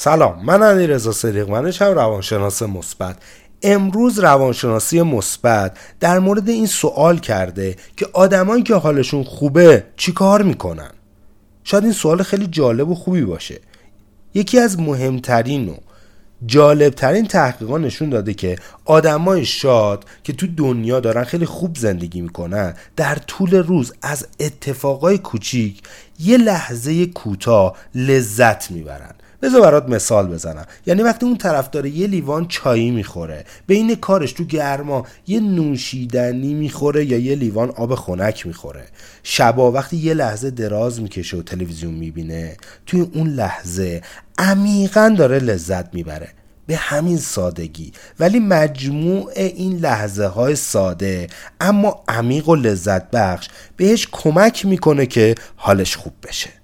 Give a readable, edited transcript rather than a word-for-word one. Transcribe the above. سلام، من رضا صدیق منش، روانشناس مثبت. امروز روانشناسی مثبت در مورد این سوال کرده که آدمایی که حالشون خوبه چی کار میکنن. شاید این سوال خیلی جالب و خوبی باشه. یکی از مهمترین و جالبترین تحقیقات نشون داده که آدمای شاد که تو دنیا دارن خیلی خوب زندگی میکنن، در طول روز از اتفاقای کوچیک یه لحظه کوتاه لذت میبرن. بذار برات مثال بزنم. یعنی وقتی اون طرف داره یه لیوان چایی میخوره، بین کارش تو گرما یه نوشیدنی میخوره یا یه لیوان آب خنک میخوره، شبا وقتی یه لحظه دراز میکشه و تلویزیون میبینه، توی اون لحظه عمیقاً داره لذت میبره. به همین سادگی. ولی مجموع این لحظه های ساده اما عمیق و لذت بخش بهش کمک میکنه که حالش خوب بشه.